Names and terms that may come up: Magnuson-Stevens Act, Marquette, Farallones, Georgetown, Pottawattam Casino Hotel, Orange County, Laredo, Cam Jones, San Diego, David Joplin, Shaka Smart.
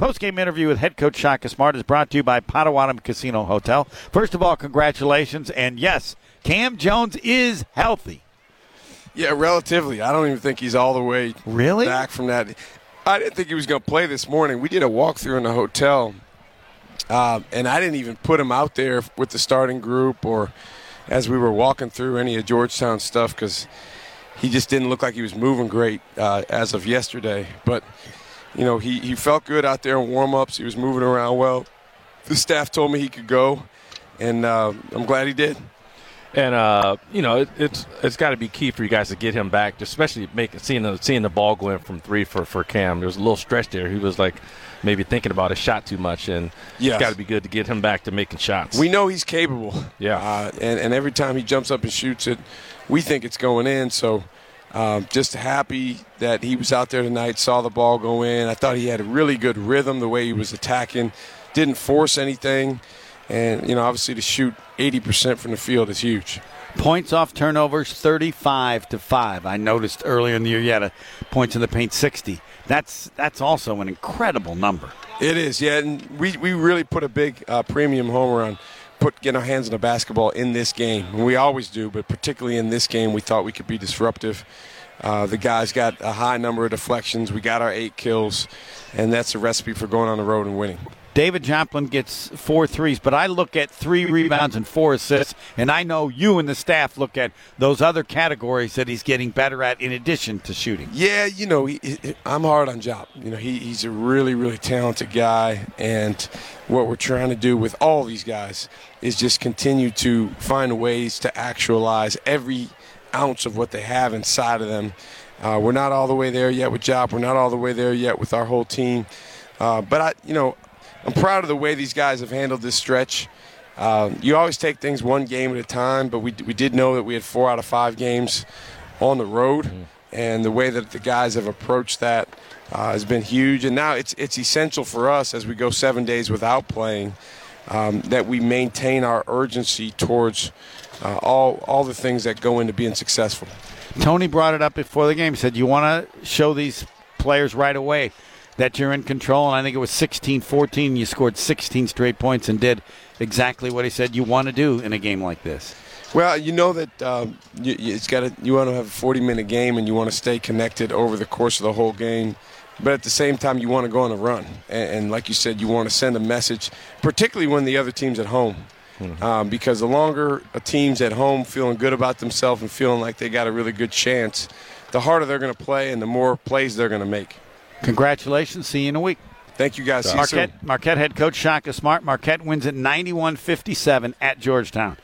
Post-game interview with head coach Shaka Smart is brought to you by Pottawattam Casino Hotel. First of all, congratulations. And yes, Cam Jones is healthy. Yeah, relatively. I don't even think he's all the way back from that. I didn't think he was going to play this morning. We did a walkthrough in the hotel, and I didn't even put him out there with the starting group or as we were walking through any of Georgetown stuff because he just didn't look like he was moving great as of yesterday. But, you know, he felt good out there in warm-ups. He was moving around well. The staff told me he could go, and I'm glad he did. And, you know, it's got to be key for you guys to get him back, especially seeing the ball go in from three for Cam. There was a little stretch there. He was, maybe thinking about his shot too much. And It's got to be good to get him back to making shots. We know he's capable. Yeah. And every time he jumps up and shoots it, we think it's going in. So just happy that he was out there tonight, saw the ball go in. I thought he had a really good rhythm the way he was attacking, didn't force anything. And, you know, obviously to shoot 80% from the field is huge. Points off turnovers, 35-5. I noticed earlier in the year you had points in the paint, 60. That's also an incredible number. It is, yeah. And we really put a big premium home run, getting our hands on the basketball in this game. And we always do, but particularly in this game we thought we could be disruptive. The guys got a high number of deflections. We got our 8 kills, and that's a recipe for going on the road and winning. David Joplin gets 4 threes, but I look at 3 rebounds and 4 assists, and I know you and the staff look at those other categories that he's getting better at in addition to shooting. Yeah, you know, I'm hard on Jop. You know, he's a really, really talented guy, and what we're trying to do with all these guys is just continue to find ways to actualize every ounce of what they have inside of them. We're not all the way there yet with Jop. We're not all the way there yet with our whole team. I'm proud of the way these guys have handled this stretch. You always take things one game at a time, but we did know that we had 4 out of 5 games on the road, and the way that the guys have approached that has been huge. And now it's essential for us as we go 7 days without playing that we maintain our urgency towards all the things that go into being successful. Tony brought it up before the game. He said, you want to show these players right away that you're in control, and I think it was 16-14. You scored 16 straight points and did exactly what he said you want to do in a game like this. Well, you know that you want to have a 40-minute game, and you want to stay connected over the course of the whole game. But at the same time, you want to go on a run. And like you said, you want to send a message, particularly when the other team's at home. Mm-hmm. Because the longer a team's at home feeling good about themselves and feeling like they got a really good chance, the harder they're going to play and the more plays they're going to make. Congratulations. See you in a week. Thank you, guys. See you soon. Marquette head coach Shaka Smart. Marquette wins at 91-57 at Georgetown.